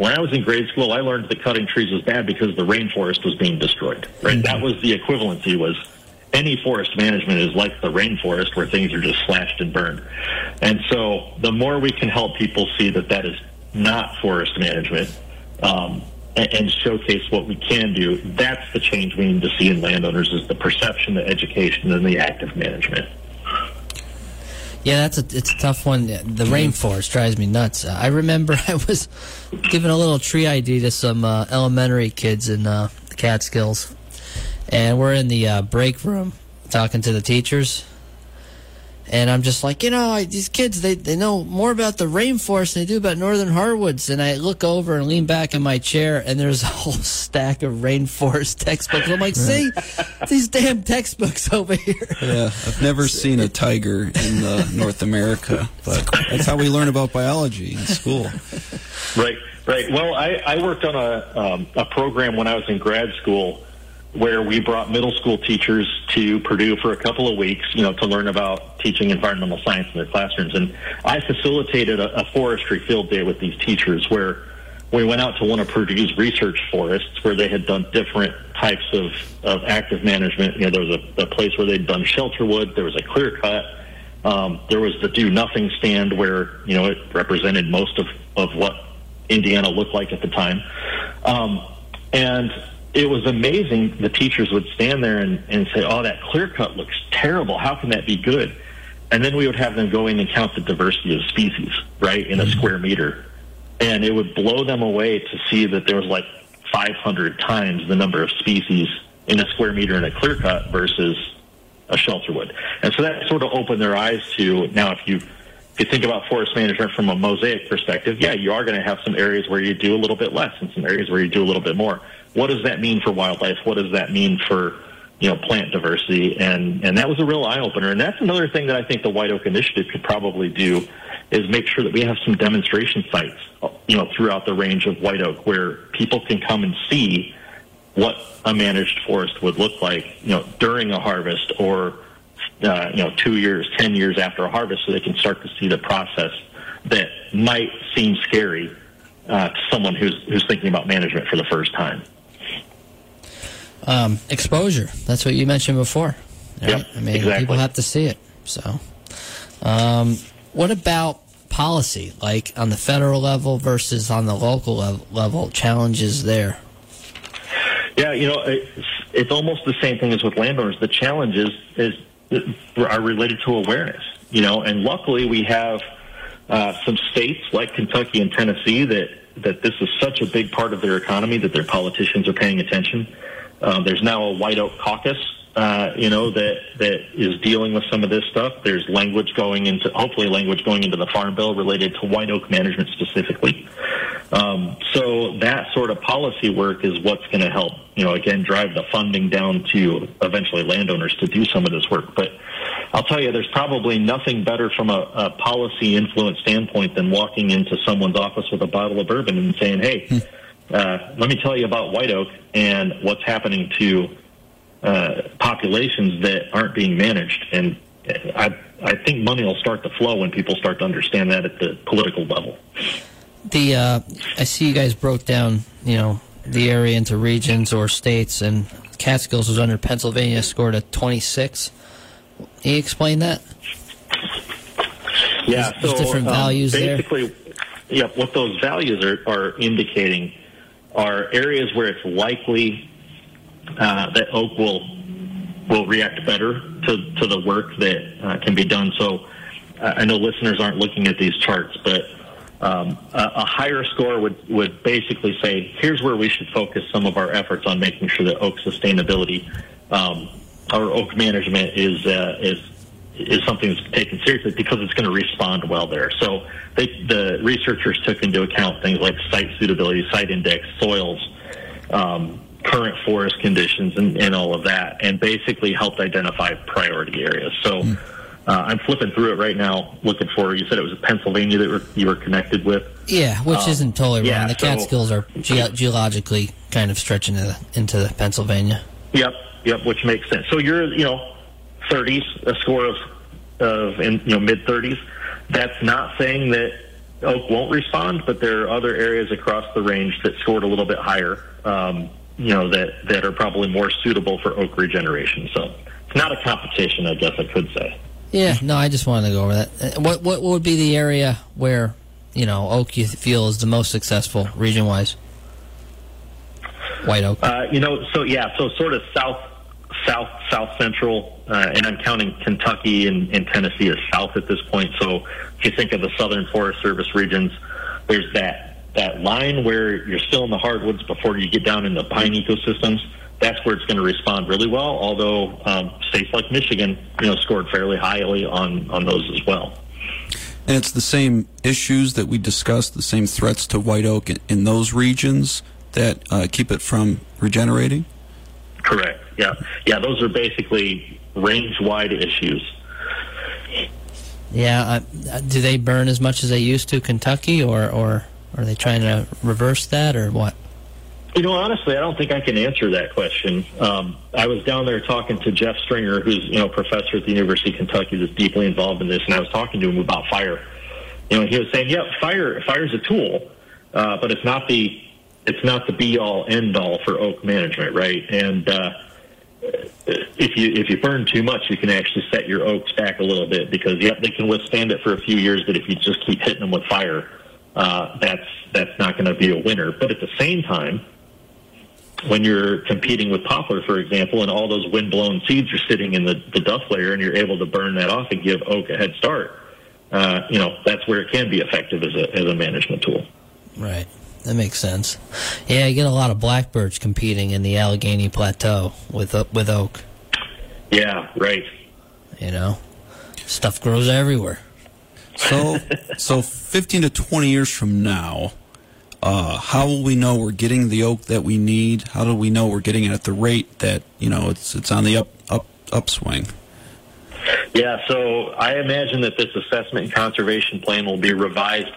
When I was in grade school, I learned that cutting trees was bad because the rainforest was being destroyed. Right? Mm-hmm. That was the equivalency. Was any forest management is like the rainforest where things are just slashed and burned. And so the more we can help people see that that is not forest management, and showcase what we can do, that's the change we need to see in landowners, is the perception, the education, and the active management. Yeah, it's a tough one. The rainforest drives me nuts. I remember I was giving a little tree ID to some elementary kids in the Catskills, and we're in the break room talking to the teachers, and I'm just like, you know, these kids, they know more about the rainforest than they do about northern hardwoods. And I look over and lean back in my chair, and there's a whole stack of rainforest textbooks. I'm like, see, these damn textbooks over here. Yeah, I've never seen a tiger in North America, but that's how we learn about biology in school. Right, right. Well, I worked on a program when I was in grad school where we brought middle school teachers to Purdue for a couple of weeks, you know, to learn about teaching environmental science in their classrooms. And I facilitated a forestry field day with these teachers, where we went out to one of Purdue's research forests where they had done different types of active management. You know, there was a place where they'd done shelter wood. There was a clear cut. There was the do nothing stand where, you know, it represented most of what Indiana looked like at the time. And it was amazing. The teachers would stand there and say, oh, that clear cut looks terrible. How can that be good? And then we would have them go in and count the diversity of species, right, in a square meter. And it would blow them away to see that there was like 500 times the number of species in a square meter in a clear cut versus a shelterwood. And so that sort of opened their eyes to, now if you think about forest management from a mosaic perspective, yeah, you are going to have some areas where you do a little bit less and some areas where you do a little bit more. What does that mean for wildlife? What does that mean for, you know, plant diversity? And that was a real eye-opener. And that's another thing that I think the White Oak Initiative could probably do, is make sure that we have some demonstration sites, you know, throughout the range of White Oak, where people can come and see what a managed forest would look like, you know, during a harvest, or, you know, 2 years, 10 years after a harvest, so they can start to see the process that might seem scary to someone who's thinking about management for the first time. Exposure. That's what you mentioned before. Right? Yep, I mean, exactly. People have to see it. So what about policy, like on the federal level versus on the local level, challenges there? Yeah, you know, it's almost the same thing as with landowners. The challenge are related to awareness, you know, and luckily we have some states like Kentucky and Tennessee that this is such a big part of their economy that their politicians are paying attention. There's now a White Oak Caucus, you know, that is dealing with some of this stuff. There's hopefully language going into the Farm Bill related to White Oak management specifically. So that sort of policy work is what's going to help, you know, again, drive the funding down to eventually landowners to do some of this work. But I'll tell you, there's probably nothing better from a policy influence standpoint than walking into someone's office with a bottle of bourbon and saying, hey, let me tell you about White Oak and what's happening to populations that aren't being managed. And I think money will start to flow when people start to understand that at the political level. I see you guys broke down, you know, the area into regions or states, and Catskills was under Pennsylvania, scored a 26. Can you explain that? Yeah, there's different values basically, there. Yeah, what those values are indicating are areas where it's likely that oak will react better to the work that can be done. So I know listeners aren't looking at these charts, but a higher score would basically say, here's where we should focus some of our efforts on making sure that oak sustainability or oak management is something that's taken seriously, because it's going to respond well there. So the researchers took into account things like site suitability, site index, soils, current forest conditions, and all of that, and basically helped identify priority areas. So I'm flipping through it right now, looking for, you said it was Pennsylvania that you were connected with? Yeah, which isn't totally wrong. The Catskills are geologically kind of stretching into Pennsylvania. Yep, which makes sense. So you're, you know, 30s, a score of in, you know, mid-30s. That's not saying that oak won't respond, but there are other areas across the range that scored a little bit higher, that are probably more suitable for oak regeneration. So it's not a competition, I guess I could say. Yeah, no, I just wanted to go over that. What would be the area where, oak you feel is the most successful region-wise? White oak. So sort of south central, and I'm counting Kentucky and Tennessee as south at this point. So if you think of the Southern Forest Service regions, there's that line where you're still in the hardwoods before you get down in the pine ecosystems. That's where it's going to respond really well, although states like Michigan, scored fairly highly on those as well. And it's the same issues that we discussed, the same threats to white oak in those regions that keep it from regenerating? Correct, yeah. Yeah, those are basically range-wide issues. Yeah, do they burn as much as they used to, Kentucky, or are they trying to reverse that, or what? Honestly, I don't think I can answer that question. I was down there talking to Jeff Stringer, who's, professor at the University of Kentucky that's deeply involved in this, and I was talking to him about fire. And he was saying, yeah, fire's a tool, but it's not the be-all, end-all for oak management, right? And if you burn too much, you can actually set your oaks back a little bit because, they can withstand it for a few years, but if you just keep hitting them with fire, that's not going to be a winner. But at the same time, when you're competing with poplar, for example, and all those wind-blown seeds are sitting in the duff layer and you're able to burn that off and give oak a head start, that's where it can be effective as a management tool. Right. That makes sense. Yeah, you get a lot of blackbirds competing in the Allegheny Plateau with oak. Yeah, right. Stuff grows everywhere. So 15 to 20 years from now, how will we know we're getting the oak that we need? How do we know we're getting it at the rate that, it's on the upswing? Yeah, so I imagine that this assessment and conservation plan will be revised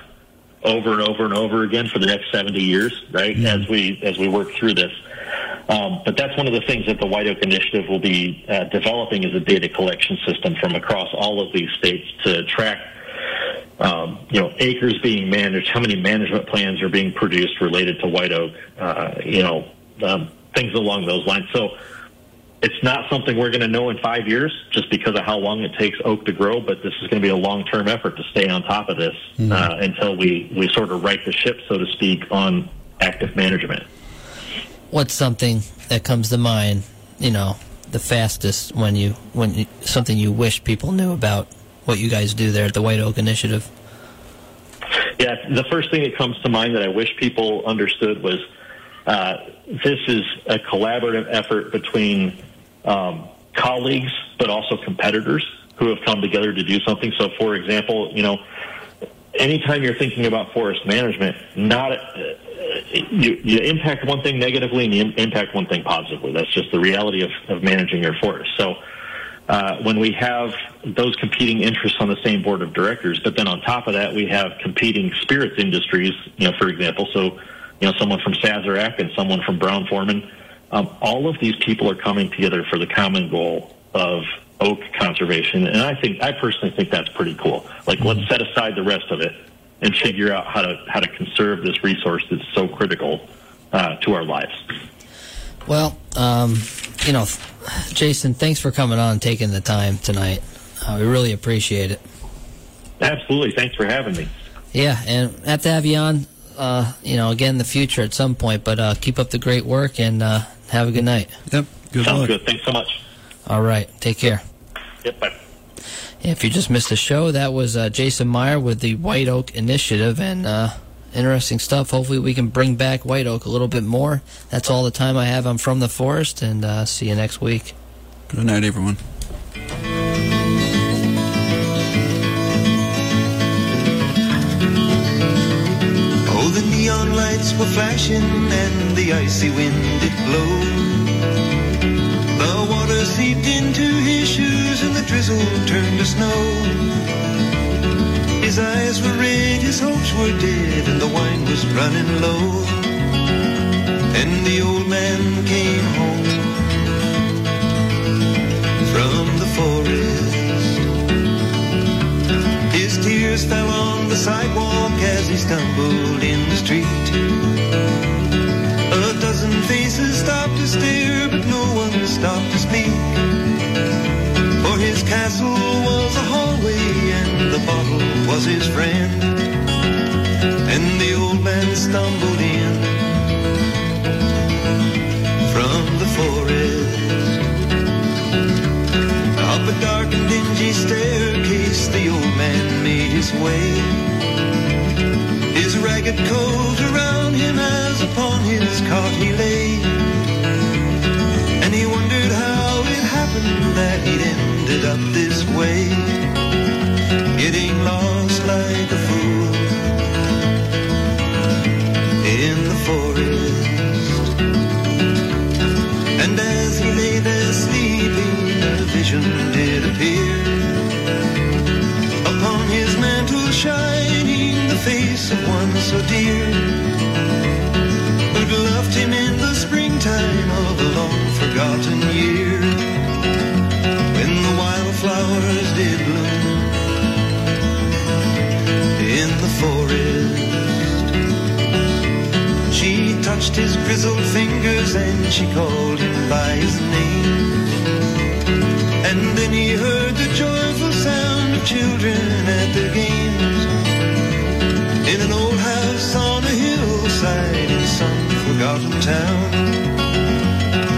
over and over and over again for the next 70 years, right? Mm-hmm. As we work through this, but that's one of the things that the White Oak Initiative will be developing is a data collection system from across all of these states to track, acres being managed, how many management plans are being produced related to white oak, things along those lines. So it's not something we're going to know in 5 years just because of how long it takes oak to grow, but this is going to be a long-term effort to stay on top of this until we sort of right the ship, so to speak, on active management. What's something that comes to mind, the fastest when something you wish people knew about what you guys do there at the White Oak Initiative? Yeah, the first thing that comes to mind that I wish people understood was this is a collaborative effort between colleagues, but also competitors who have come together to do something. So, for example, anytime you're thinking about forest management, you impact one thing negatively and you impact one thing positively. That's just the reality of managing your forest. So, when we have those competing interests on the same board of directors, but then on top of that, we have competing spirits industries. For example, so someone from Sazerac and someone from Brown-Forman. All of these people are coming together for the common goal of oak conservation, and I personally think that's pretty cool. Like, let's set aside the rest of it and figure out how to conserve this resource that's so critical to our lives. Well, Jason, thanks for coming on and taking the time tonight. We really appreciate it. Absolutely, thanks for having me. Yeah, and at the Avion, again, the future at some point, but keep up the great work and have a good night. Yep. Sounds good. Thanks so much. All right. Take care. Yep. Bye. If you just missed the show, that was Jason Meyer with the White Oak Initiative, and interesting stuff. Hopefully we can bring back white oak a little bit more. That's all the time I have. I'm from the forest, and see you next week. Good night, everyone. Oh, the neon lights were flashing, and the icy wind did blow. The water seeped into his shoes and the drizzle turned to snow. His eyes were red, his hopes were dead, and the wine was running low. And the old man came home from the forest. His tears fell on the sidewalk as dozen faces stopped to stare, but no one stopped to speak. For his castle was a hallway, and the bottle was his friend. And the old man stumbled in from the forest. Up a dark and dingy staircase, the old man made his way. His ragged coat around him as upon his cot he lay. And he wondered how it happened that he'd ended up this way, getting lost like a fool in the forest. And as he lay there sleeping, a vision did appear. Upon his mantle shining, the face of one so dear, who'd loved him in the springtime of a long-forgotten year, when the wildflowers did bloom in the forest. She touched his grizzled fingers and she called him by his name. And then he heard the joyful sound of children at their games, in an old house on a hillside in some forgotten town,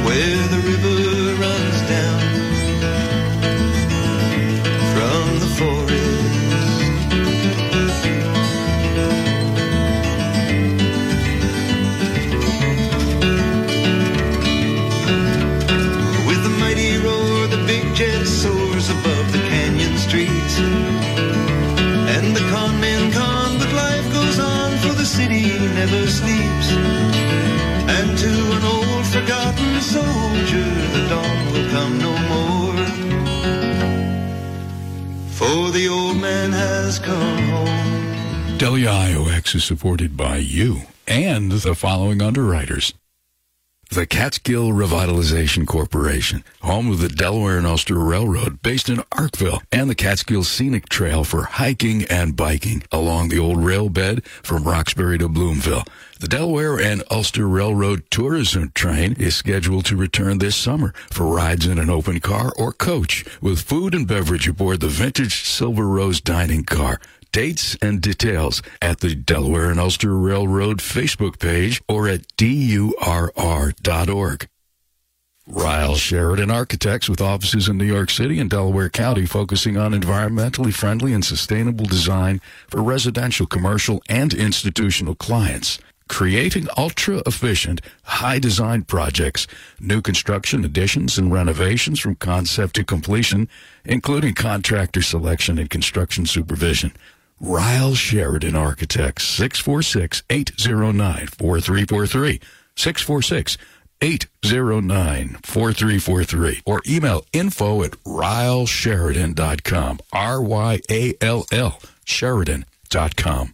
where the river runs down from the forest. With a mighty roar, the big jet soars above the canyon streets, and the con men con, but life goes on, for the city never sleeps. And to an old forgotten soldier, the dawn will come no more, for the old man has come home. WIOX is supported by you and the following underwriters. The Catskill Revitalization Corporation, home of the Delaware and Ulster Railroad, based in Arkville, and the Catskill Scenic Trail for hiking and biking along the old rail bed from Roxbury to Bloomville. The Delaware and Ulster Railroad tourism train is scheduled to return this summer for rides in an open car or coach with food and beverage aboard the vintage Silver Rose dining car. Dates and details at the Delaware and Ulster Railroad Facebook page or at durr.org. Ryall Sheridan Architects, with offices in New York City and Delaware County, focusing on environmentally friendly and sustainable design for residential, commercial, and institutional clients. Creating ultra-efficient, high-design projects, new construction, additions, and renovations from concept to completion, including contractor selection and construction supervision. Ryall Sheridan Architects, 646-809-4343, 646-809-4343, or email info@ryallsheridan.com, R-Y-A-L-L, Sheridan.com.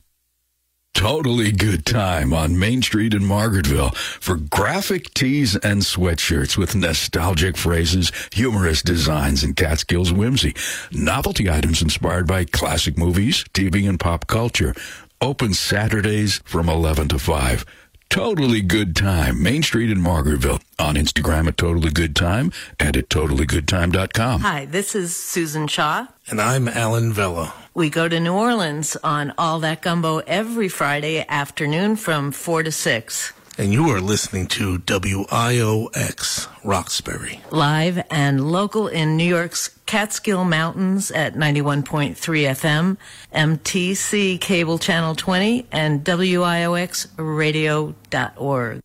Totally Good Time on Main Street in Margaretville for graphic tees and sweatshirts with nostalgic phrases, humorous designs, and Catskills whimsy. Novelty items inspired by classic movies, TV, and pop culture. Open Saturdays from 11 to 5. Totally Good Time, Main Street in Margaretville. On Instagram at Totally Good Time and at totallygoodtime.com. Hi, this is Susan Shaw. And I'm Alan Vella. We go to New Orleans on All That Gumbo every Friday afternoon from 4 to 6. And you are listening to WIOX Roxbury. Live and local in New York's Catskill Mountains at 91.3 FM, MTC Cable Channel 20, and WIOXradio.org.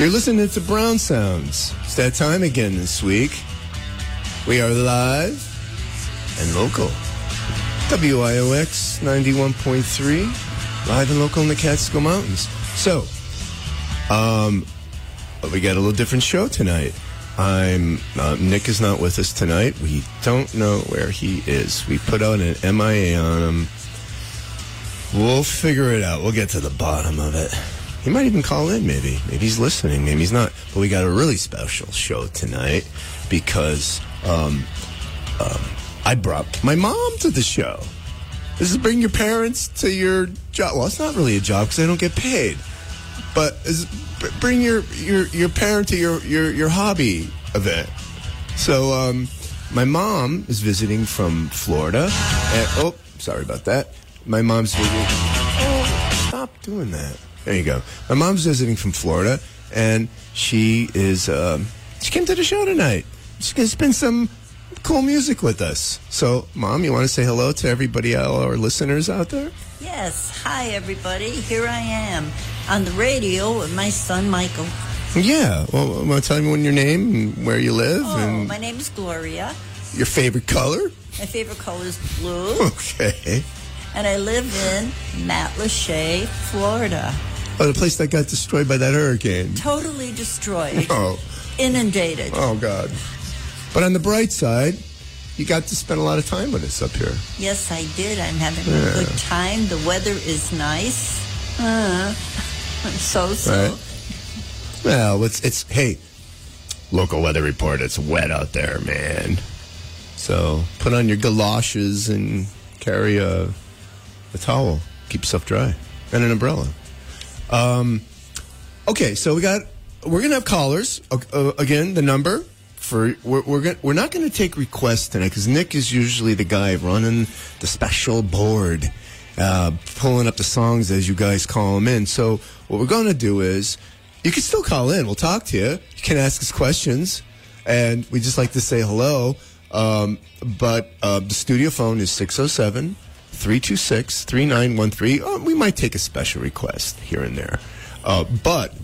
You're listening to Brown Sounds. It's that time again this week. We are live and local. WIOX 91.3, live and local in the Catskill Mountains. So, we got a little different show tonight. Nick is not with us tonight. We don't know where he is. We put out an MIA on him. We'll figure it out. We'll get to the bottom of it. He might even call in, maybe. Maybe he's listening. Maybe he's not. But we got a really special show tonight because I brought my mom to the show. This is bring your parents to your job. Well, it's not really a job because I don't get paid. But bring your parent to your hobby event. So my mom is visiting from Florida. And, oh, sorry about that. My mom's visiting. Oh, stop doing that. There you go. My mom's visiting from Florida, and she came to the show tonight. She's going to spin some cool music with us. So, Mom, you want to say hello to everybody, all our listeners out there? Yes. Hi, everybody. Here I am on the radio with my son, Michael. Yeah. Well, want to tell everyone your name and where you live? Oh, and my name is Gloria. Your favorite color? My favorite color is blue. Okay. And I live in Matlacha, Florida. Oh, the place that got destroyed by that hurricane. Totally destroyed. Oh. Inundated. Oh, God. But on the bright side, you got to spend a lot of time with us up here. Yes, I did. I'm having a good time. The weather is nice. Right. Well, it's hey, local weather report. It's wet out there, man. So put on your galoshes and carry a towel. Keep stuff dry. And an umbrella. Okay, so we're going to have callers. Again, the number. We're not going to take requests tonight because Nick is usually the guy running the special board, pulling up the songs as you guys call them in. So what we're going to do is you can still call in. We'll talk to you. You can ask us questions, and we just like to say hello. But the studio phone is 607-326-3913. We might take a special request here and there, but.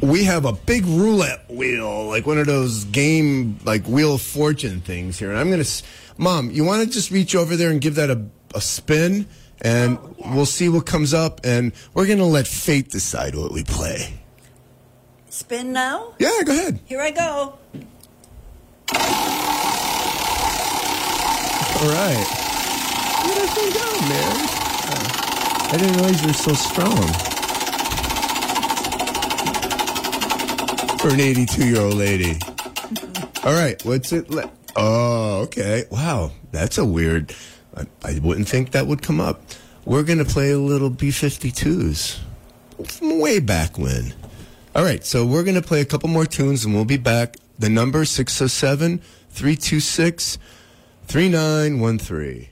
We have a big roulette wheel, like one of those game, like Wheel of Fortune things here. And I'm going to, Mom, you want to just reach over there and give that a spin? And we'll see what comes up. And we're going to let fate decide what we play. Spin now? Yeah, go ahead. Here I go. All right. Where did that thing go, man? I didn't realize you were so strong. For an 82-year-old lady. All right, what's it? Oh, okay. Wow, that's a weird. I wouldn't think that would come up. We're gonna play a little B-52s from way back when. All right, so we're gonna play a couple more tunes and we'll be back. The number 607-326-3913.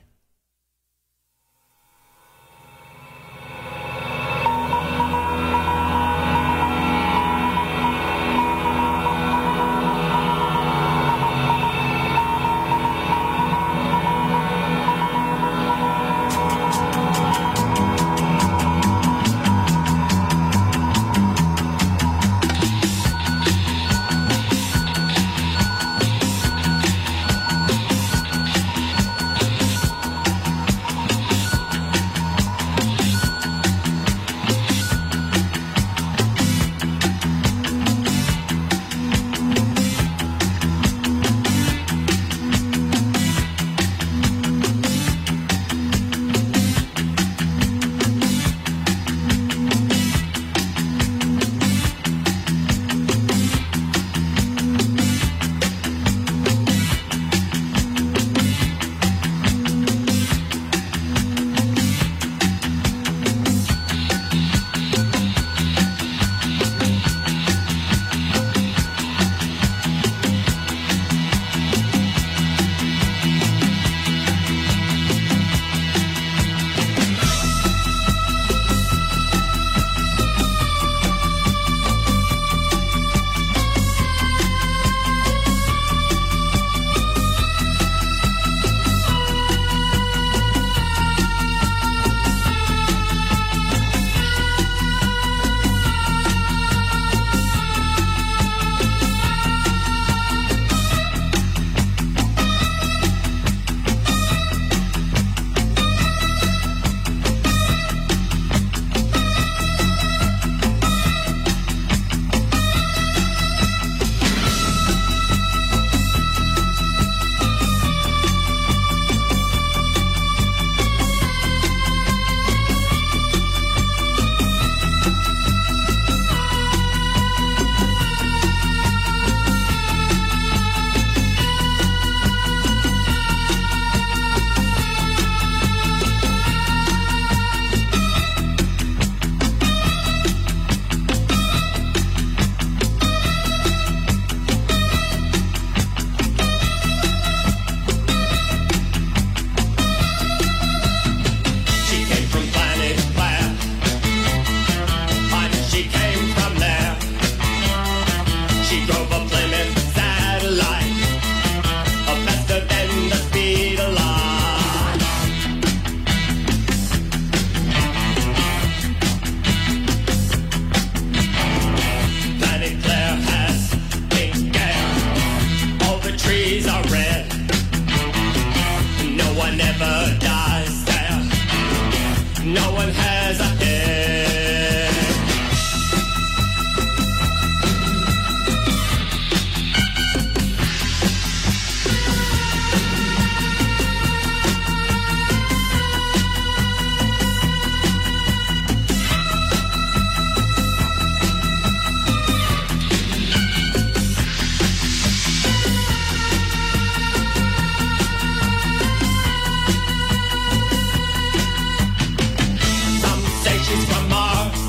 is from Mars,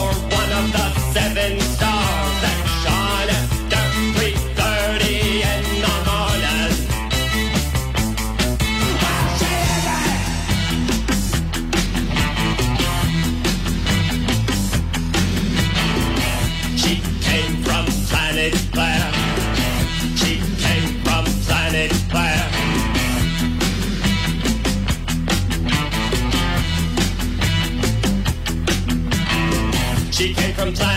or one of the 7 stars that shine after 3:30 in the morning. Ryall Sheridan! She came from planet Claire. She came from planet Claire. She came from planet Claire. You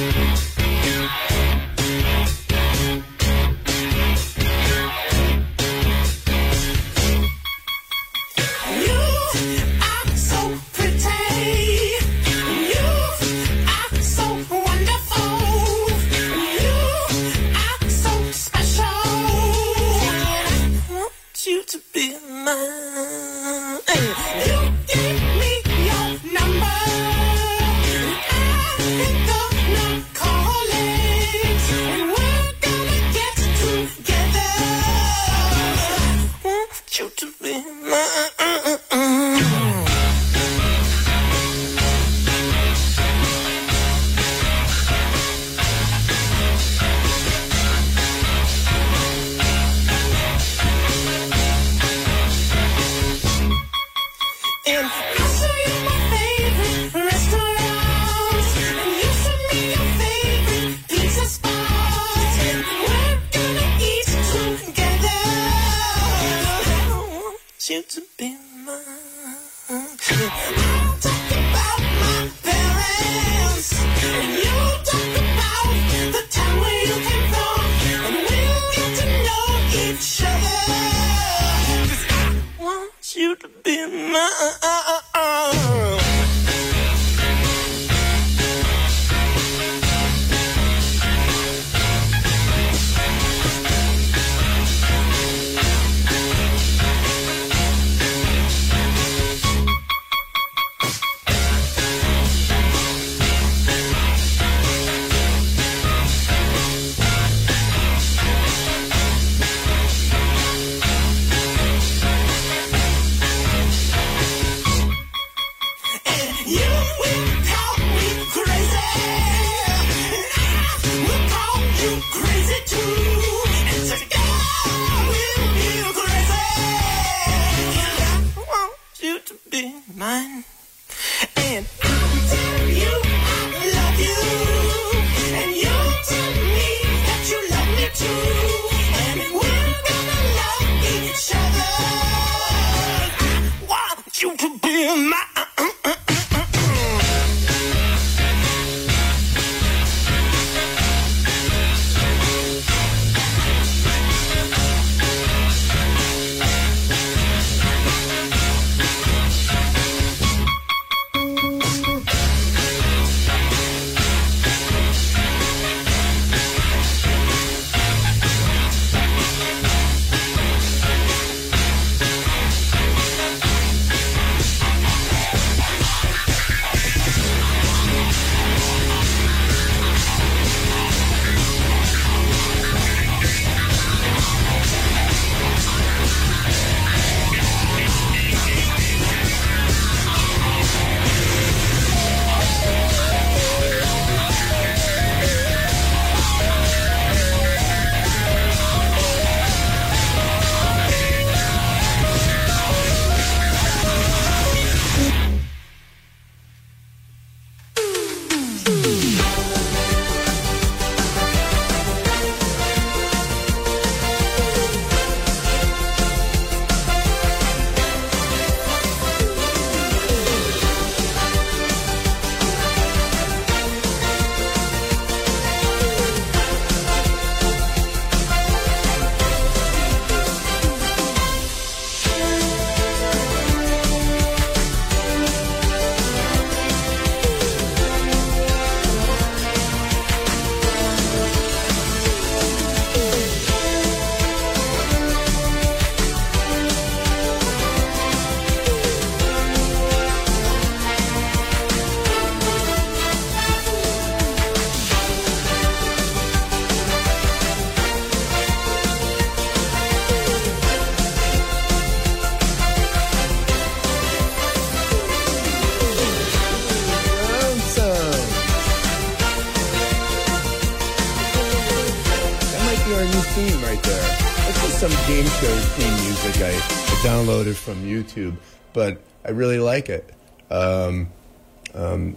to be my theme right there. That's just some game show theme music I downloaded from YouTube, but I really like it. I like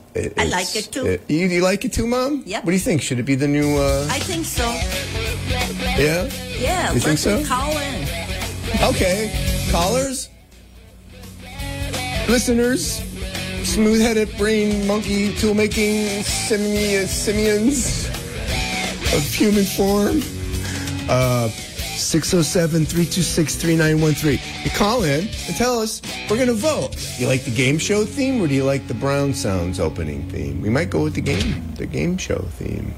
it too. You like it too, Mom? Yeah. What do you think? Should it be the new? I think so. Yeah. Yeah. You think so? Call in. Okay, callers, listeners, smooth-headed brain monkey tool-making simians of human form. 607-326-3913. You call in and tell us. We're going to vote. You like the game show theme or do you like the Brown Sounds opening theme? We might go with the game show theme.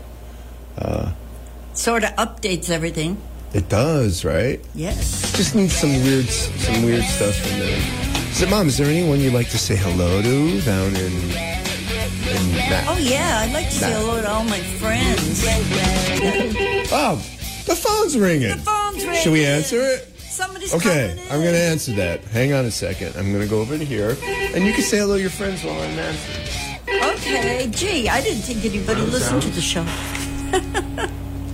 Sort of updates everything. It does, right? Yes. Just needs some weird stuff in there. So, Mom, is there anyone you'd like to say hello to down in that? Oh, yeah. I'd like to say hello to all my friends. Oh. The phone's ringing. The phone's ringing. Should we answer it? Somebody's calling in. I'm going to answer that. Hang on a second. I'm going to go over to here. And you can say hello to your friends while I'm answering. Okay. Gee, I didn't think anybody listened to the show.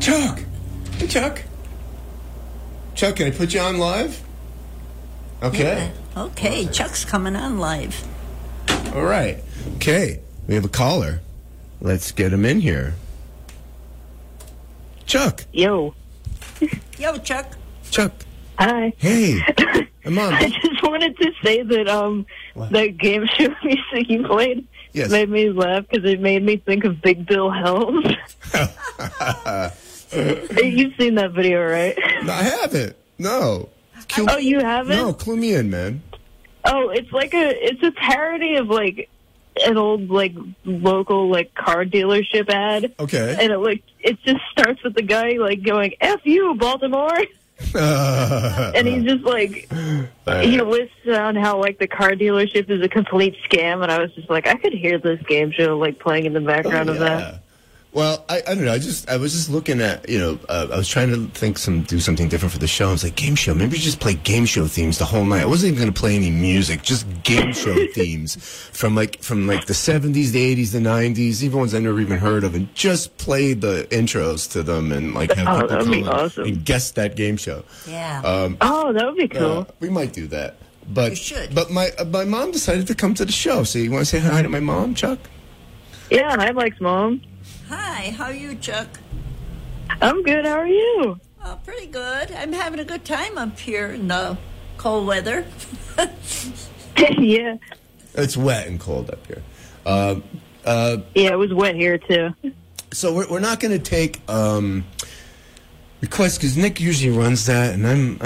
Chuck. Hey, Chuck. Chuck, can I put you on live? Okay. Yeah. Okay. Chuck's coming on live. All right. Okay. We have a caller. Let's get him in here. Chuck. Yo. Yo, Chuck. Chuck. Hi. Hey. Mom. I just wanted to say that that game show music you played made me laugh because it made me think of Big Bill Helms. You've seen that video, right? No, I haven't. No. Oh, you haven't? No, clue me in, man. Oh, it's a parody of like an old local car dealership ad. Okay. And it just starts with the guy going, "F you, Baltimore." And he's just he lists on how the car dealership is a complete scam, and I was just I could hear this game show playing in the background of that. Well, I don't know. I was just looking at I was trying to do something different for the show. I was like, game show. Maybe just play game show themes the whole night. I wasn't even going to play any music, just game show themes from the 70s, the 80s, the 90s, even ones I never even heard of, and just play the intros to them and have people that'd be awesome. And guess that game show. Yeah. That would be cool. We might do that. But you should. But my mom decided to come to the show. So you want to say hi to my mom, Chuck? Yeah, hi, Mike's mom. Hi, how are you, Chuck? I'm good. How are you? Oh, pretty good. I'm having a good time up here in the cold weather. Yeah. It's wet and cold up here. Yeah, it was wet here, too. So we're not going to take requests because Nick usually runs that, and I'm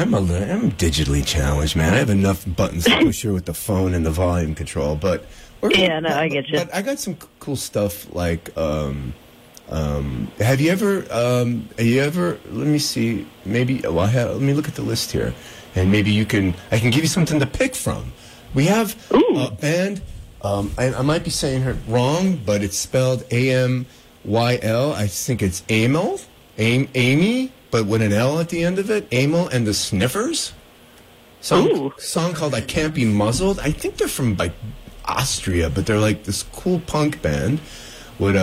digitally challenged, man. I have enough buttons to push here with the phone and the volume control, but... I get you. But I got some cool stuff let me see, maybe, let me look at the list here, and maybe I can give you something to pick from. We have a band, I might be saying her wrong, but it's spelled A-M-Y-L, I think it's Amyl, Amy, but with an L at the end of it, Amyl and the Sniffers. Song called I Can't Be Muzzled. I think they're from, Austria, but they're this cool punk band with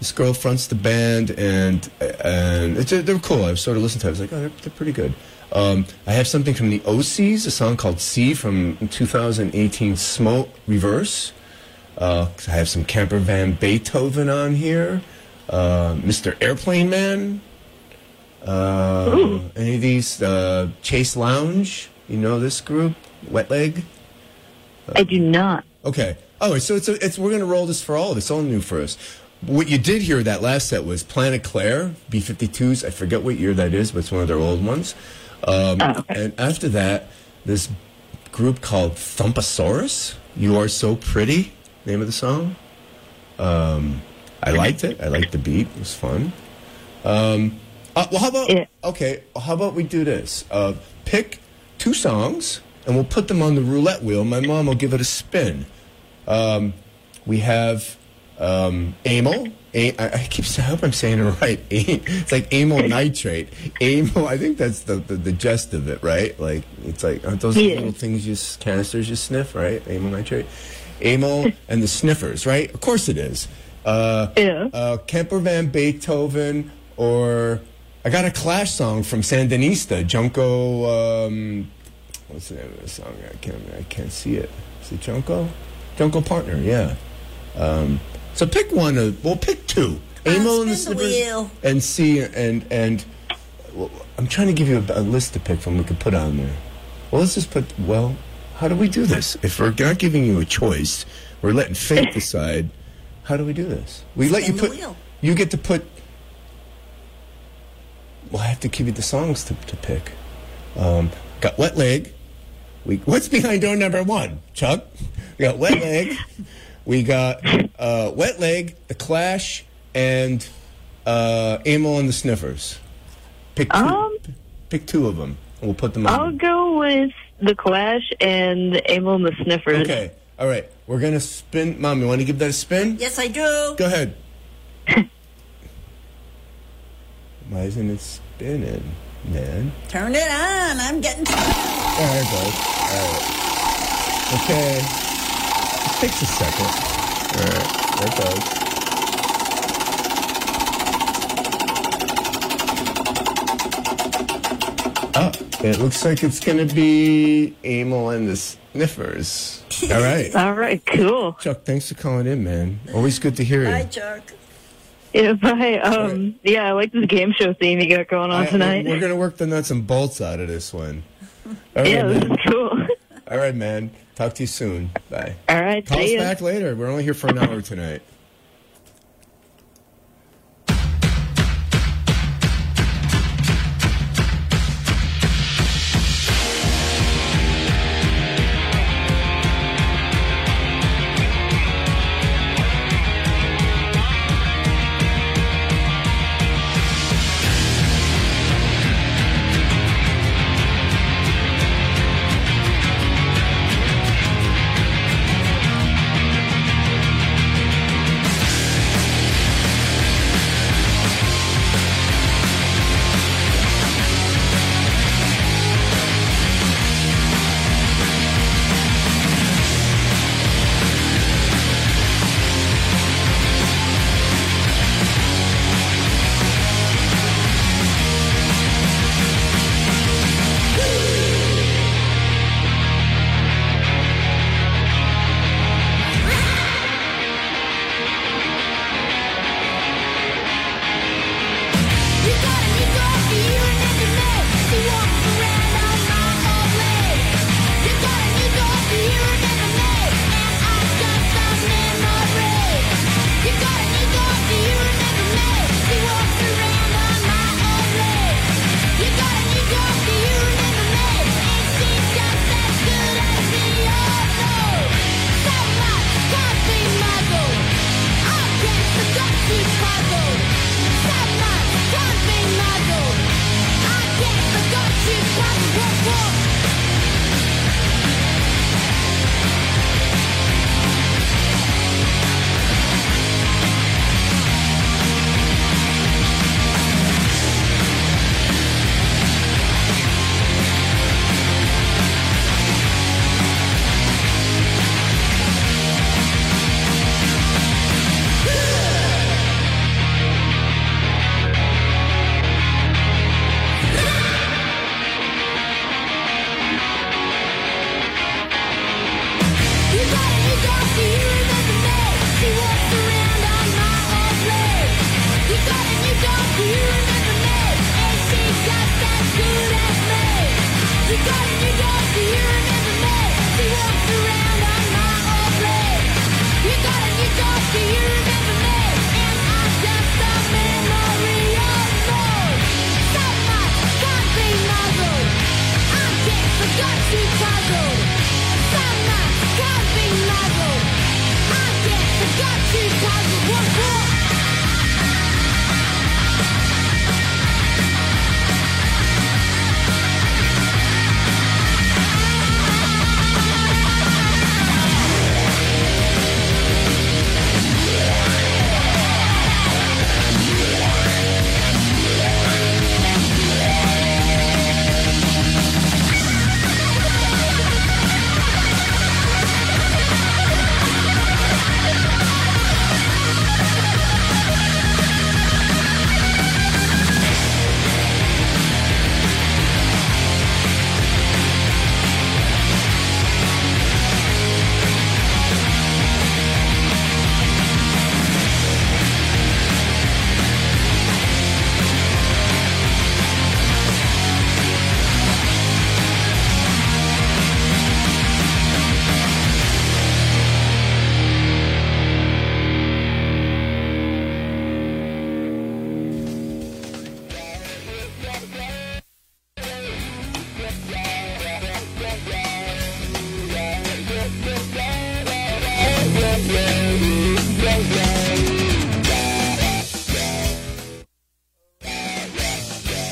this girl fronts the band and they're cool. I was sort of listening to it. I was like, oh, they're pretty good. I have something from the OCs, a song called C from 2018 Smoke Reverse. I have some Camper Van Beethoven on here. Mr. Airplane Man. Any of these? Chase Lounge. You know this group? Wet Leg? I do not. Okay. Oh, so we're going to roll this for all of us. It's all new for us. What you did hear that last set was Planet Claire, B-52s. I forget what year that is, but it's one of their old ones. And after that, this group called Thumpasaurus, You Are So Pretty, name of the song. I liked it. I liked the beat. It was fun. How about we do this? Pick two songs. And we'll put them on the roulette wheel. My mom will give it a spin. We have amyl. I keep saying, I hope I'm saying it right. It's like amyl nitrate. Amyl, I think that's the gist of it, right? Aren't those little things, canisters you sniff, right? Amyl nitrate. Amyl and the Sniffers, right? Of course it is. Camper Van Beethoven or... I got a Clash song from Sandinista, Junko. What's the name of the song? I can't see it. Is it Junko? Junko Partner, yeah. So pick one. We'll pick two. Amyl and the Sniffers, and see, and well, I'm trying to give you a list to pick from. We could put on there. Well, let's just put. Well, how do we do this? If we're not giving you a choice, we're letting fate decide. How do we do this? We let you put. You get to put. Well, I have to give you the songs to pick. Got Wet Leg. What's behind door number one, Chuck? We got Wet Leg. We got Wet Leg, The Clash, and Amyl and the Sniffers. Pick two of them, and we'll put them on. I'll go with The Clash and Amyl and the Sniffers. Okay. All right. We're going to spin. Mom, you want to give that a spin? Yes, I do. Go ahead. Why isn't it spinning, man? Turn it on. I'm getting... There it goes. All right. Okay. It takes a second. All right. There it goes. Oh, it looks like it's going to be Amyl and the Sniffers. All right. All right, cool. Chuck, thanks for calling in, man. Always good to hear you. Bye, Chuck. Yeah, bye. Yeah, I like this game show theme you got going on tonight. We're going to work the nuts and bolts out of this one. All right, yeah, man. This is cool. All right, man. Talk to you soon. Bye. All right, call us back later. We're only here for an hour tonight.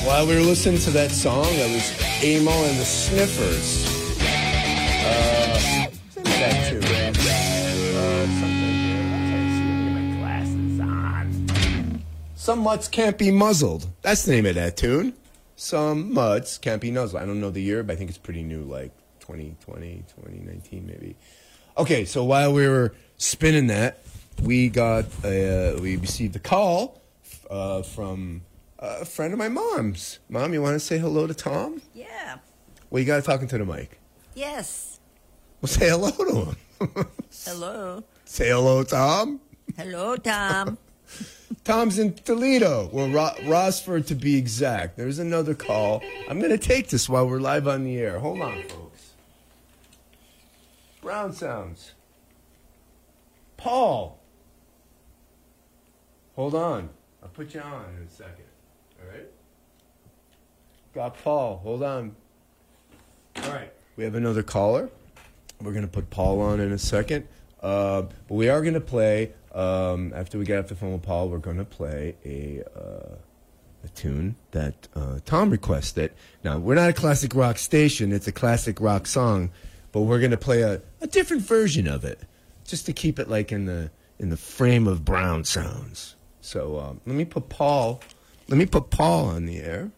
While we were listening to that song, that was Amyl and the Sniffers. That too. Something. I can't see. Get my glasses on. Some mutts can't be muzzled. That's the name of that tune. Some mutts can't be muzzled. I don't know the year, but I think it's pretty new, like 2020, 2019 maybe. Okay, so while we were spinning that, we received a call from a friend of my mom's. Mom, you want to say hello to Tom? Yeah. Well, you got to talk into the mic. Yes. Well, say hello to him. Hello. Say hello, Tom. Hello, Tom. Tom's in Toledo, or Rossford to be exact. There's another call. I'm going to take this while we're live on the air. Hold on, folks. Brown sounds. Paul. Hold on. I'll put you on in a second. All right. Got Paul. Hold on. All right. We have another caller. We're going to put Paul on in a second. But we are going to play, after we get off the phone with Paul, we're going to play a tune that Tom requested. Now, we're not a classic rock station. It's a classic rock song. But we're going to play a different version of it just to keep it like in the frame of Brown sounds. So let me put Paul on the air.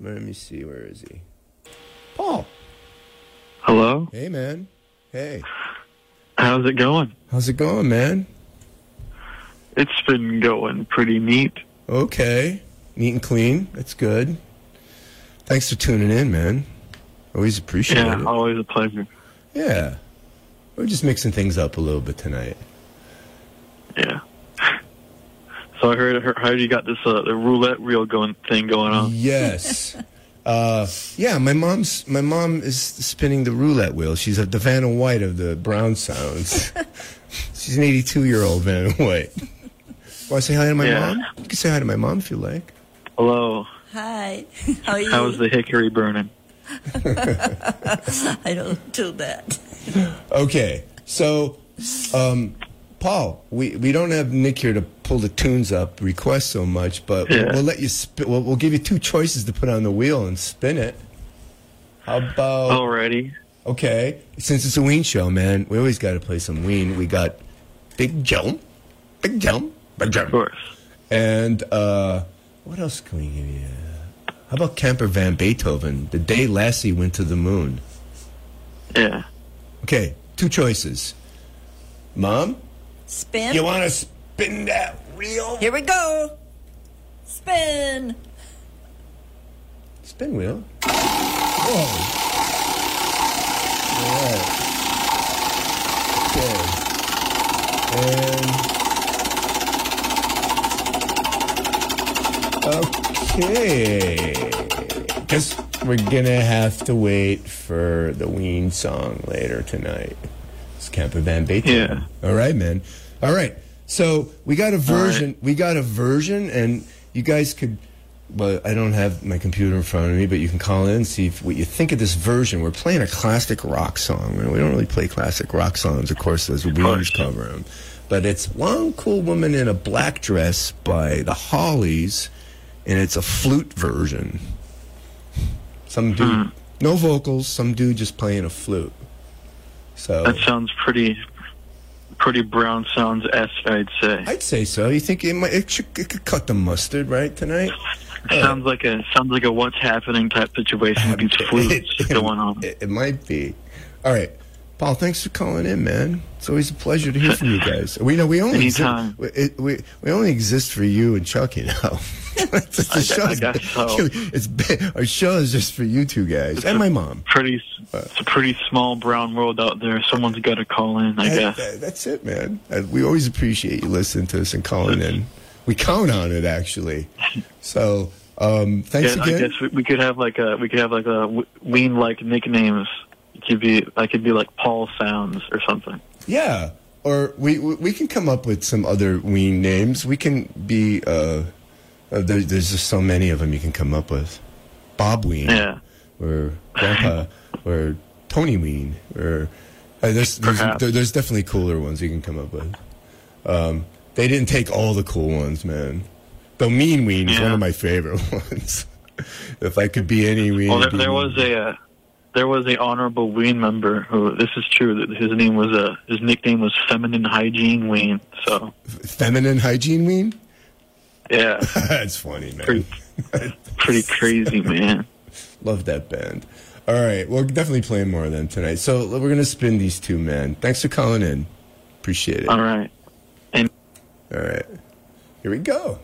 Let me see, where is he? Paul. Hello. Hey, man. Hey. How's it going? How's it going, man? It's been going pretty neat. Okay. Neat and clean. That's good. Thanks for tuning in, man. Always appreciate it. Yeah, always a pleasure. Yeah. We're just mixing things up a little bit tonight. Yeah. So I heard you got this the roulette reel thing going on. Yes, yeah. My mom is spinning the roulette wheel. She's the Vanna White of the Brown sounds. She's an 82-year-old Vanna White. Want to say hi to my mom? You can say hi to my mom if you like. Hello. Hi. How are you? How's the hickory burning? I don't do that. Okay, so. Paul, we don't have Nick here to pull the tunes up requests so much, but we'll let you we'll give you two choices to put on the wheel and spin it. How about? Alrighty. Okay, since it's a Ween show, man, we always got to play some Ween. We got Big Jump, of course. And what else can we give you? How about Camper Van Beethoven? The Day Lassie Went to the Moon. Yeah. Okay, two choices. Mom. Spin. You want to spin that wheel? Here we go. Spin. Spin wheel. Whoa. All right. Okay. Okay. Guess we're going to have to wait for the Ween song later tonight. Camper Van Beethoven. Yeah. All right, man. All right. So we got a version. Right. We got a version, and you guys could. Well, I don't have my computer in front of me, but you can call in and see what you think of this version. We're playing a classic rock song. We don't really play classic rock songs, of course, as we always cover them. But it's "Long Cool Woman in a Black Dress" by The Hollies, and it's a flute version. Some dude, no vocals. Some dude just playing a flute. So, that sounds pretty Brown sounds-esque, I'd say. I'd say so. You think it could cut the mustard, right, tonight? Sounds like a what's happening type situation with these flutes going on. It might be. All right, Paul. Thanks for calling in, man. It's always a pleasure to hear from you guys. We only exist for you and Chuck, you know. Our show is just for you two guys and my mom. It's a pretty small brown world out there. Someone's got to call in, I guess. That's it, man. We always appreciate you listening to us and calling in. We count on it, actually. So thanks again. I guess we could have like a Ween-like nicknames. I could be like Paul Sounds or something. Yeah, or we can come up with some other Ween names. We can be. There's just so many of them you can come up with. Bob Ween, or Grandpa, or Tony Ween, or There's definitely cooler ones you can come up with. They didn't take all the cool ones, man. The Mean Ween is one of my favorite ones. If I could be any Ween. Well, there was a honorable Ween member who, this is true, that his nickname was Feminine Hygiene Ween. So Feminine Hygiene Ween? Yeah. That's funny, man. Pretty crazy, man. Love that band. All right, we're definitely playing more of them tonight. So we're going to spin these two, man. Thanks for calling in. Appreciate it. All right. And all right. Here we go.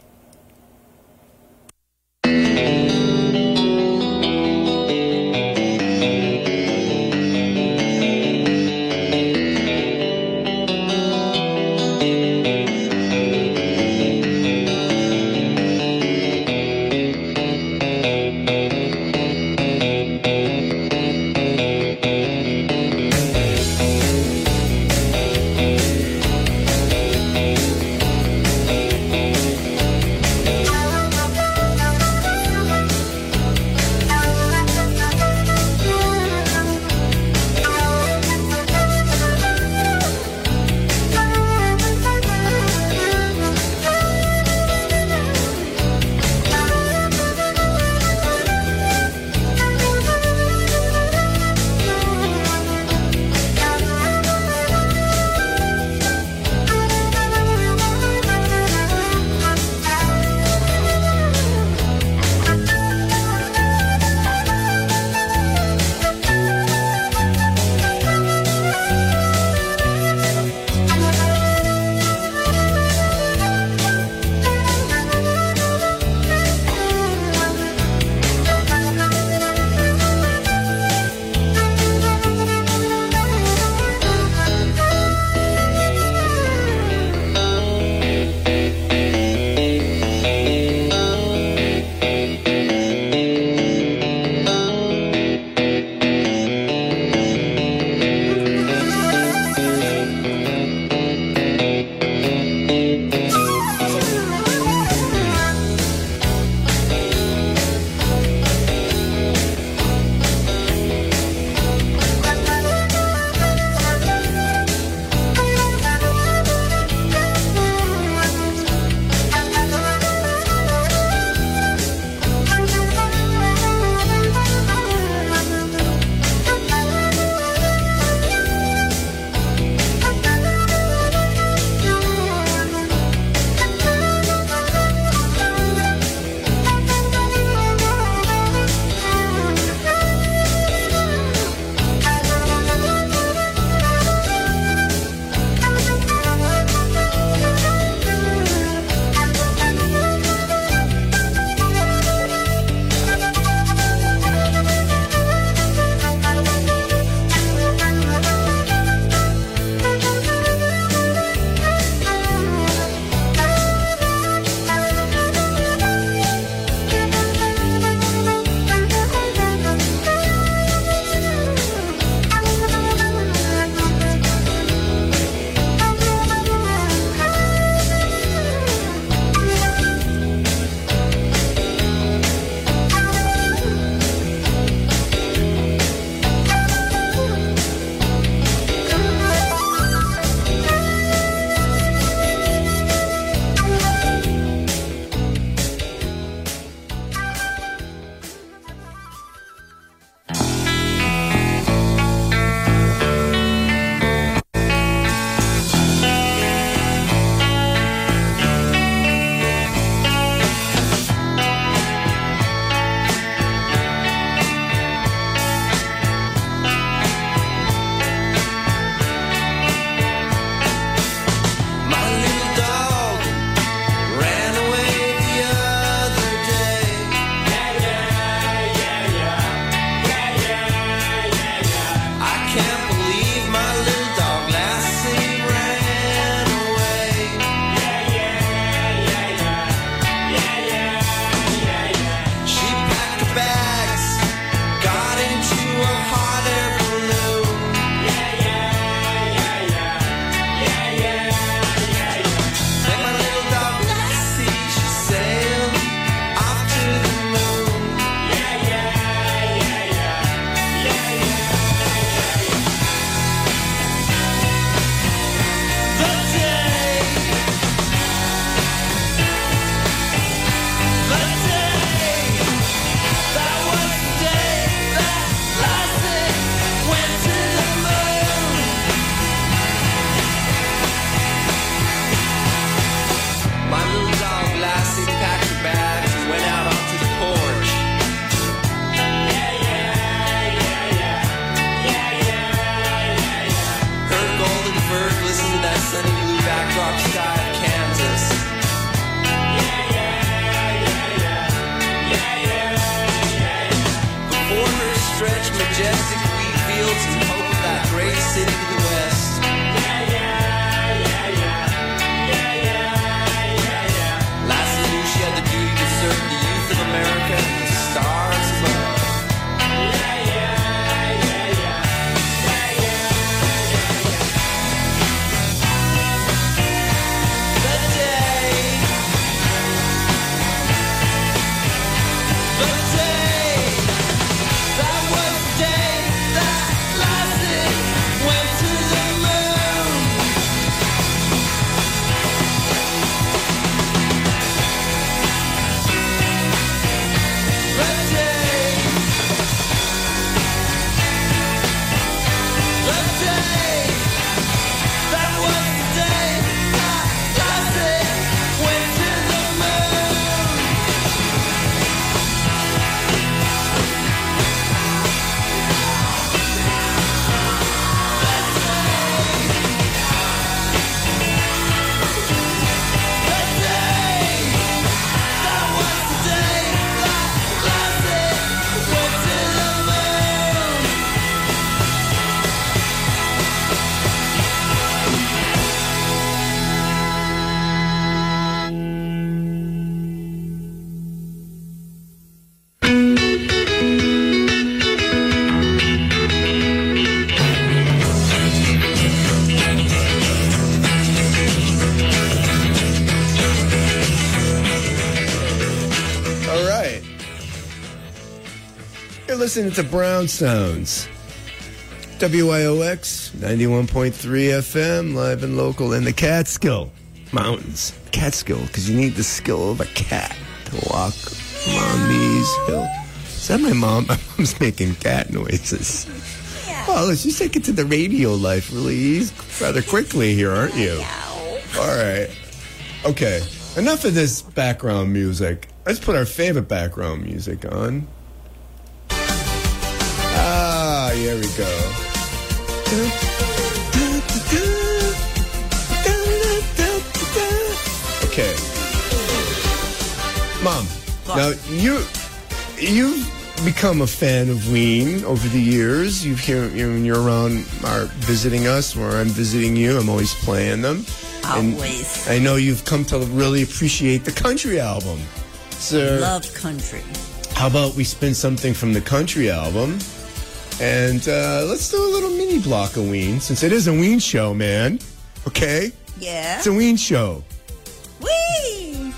listening to Brownstones. WIOX, 91.3 FM, live and local in the Catskill Mountains. Catskill, because you need the skill of a cat to walk mommy's hill. Is that my mom? My mom's making cat noises. Yeah. Oh, look, she's taking to the radio life really rather quickly here, aren't you? No. All right. Okay. Enough of this background music. Let's put our favorite background music on. Ah, here we go. Okay. Mom, now you've become a fan of Ween over the years. You've when you're around are visiting us, or I'm visiting you, I'm always playing them. Always. And I know you've come to really appreciate the country album. So, love country. How about we spin something from the country album? And let's do a little mini block of Ween, since it is a Ween show, man. Okay? Yeah. It's a Ween show. Ween!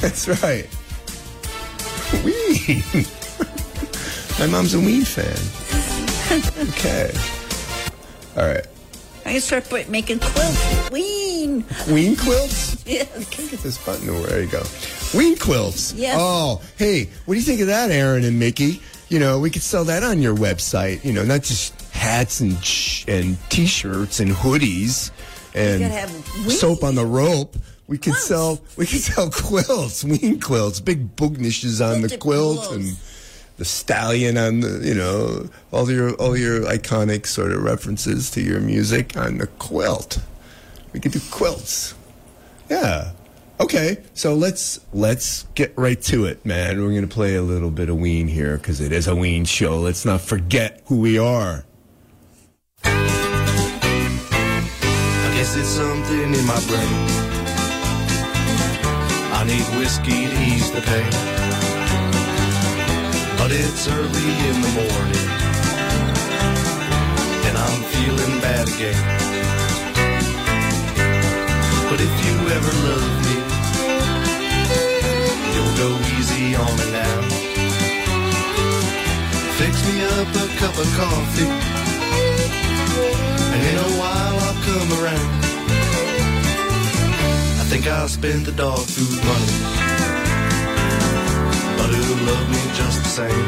That's right. Ween! My mom's a Ween fan. Okay. All right. I can start making quilts. Ween! Ween quilts? Yes. I can't get this button to where you go. Ween quilts. Yes. Oh, hey, what do you think of that, Aaron and Mickey? You know, we could sell that on your website. You know, not just hats and T-shirts and hoodies and soap on the rope. We could sell quilts, Ween quilts, big bugnishes on the quilt and the stallion on the, you know, all your iconic sort of references to your music on the quilt. We could do quilts. Yeah. Okay, so let's get right to it, man. We're going to play a little bit of Ween here because it is a Ween show. Let's not forget who we are. I guess it's something in my brain. I need whiskey to ease the pain. But it's early in the morning, and I'm feeling bad again. But if you ever love me, go easy on me now. Fix me up a cup of coffee, and in a while I'll come around. I think I'll spend the dog food money, but it'll love me just the same.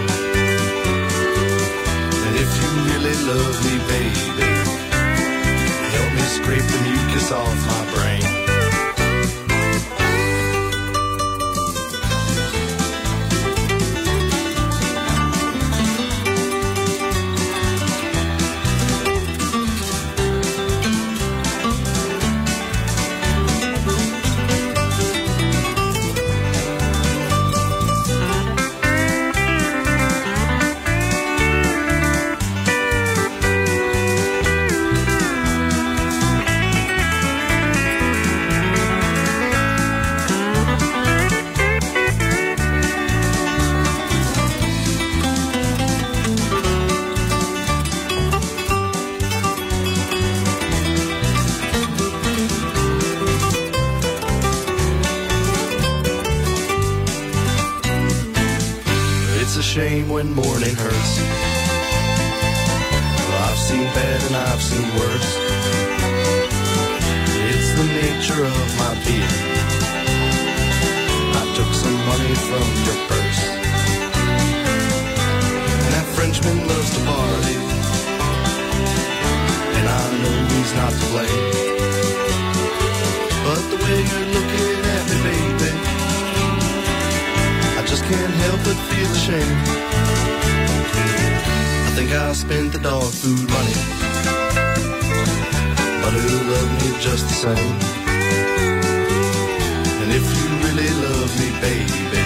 And if you really love me, baby, help me scrape the mucus off my brain. When morning hurts, well, I've seen bad and I've seen worse. It's the nature of my being. I took some money from your purse, and that Frenchman loves to party, and I know he's not to blame. But the way you're looking at me, baby, I just can't help but feel ashamed. I think I'll spend the dog food money, but it'll love me just the same. And if you really love me, baby,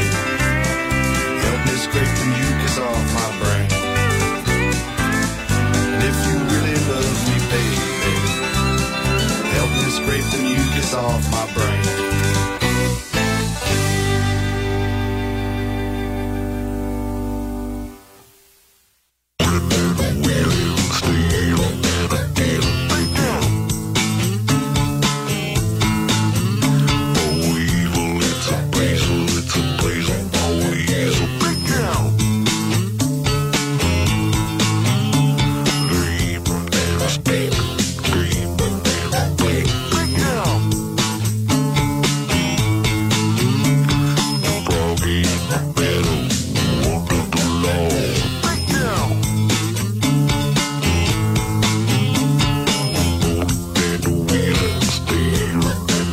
help me scrape the mucus off my brain. And if you really love me, baby, help me scrape the mucus off my brain.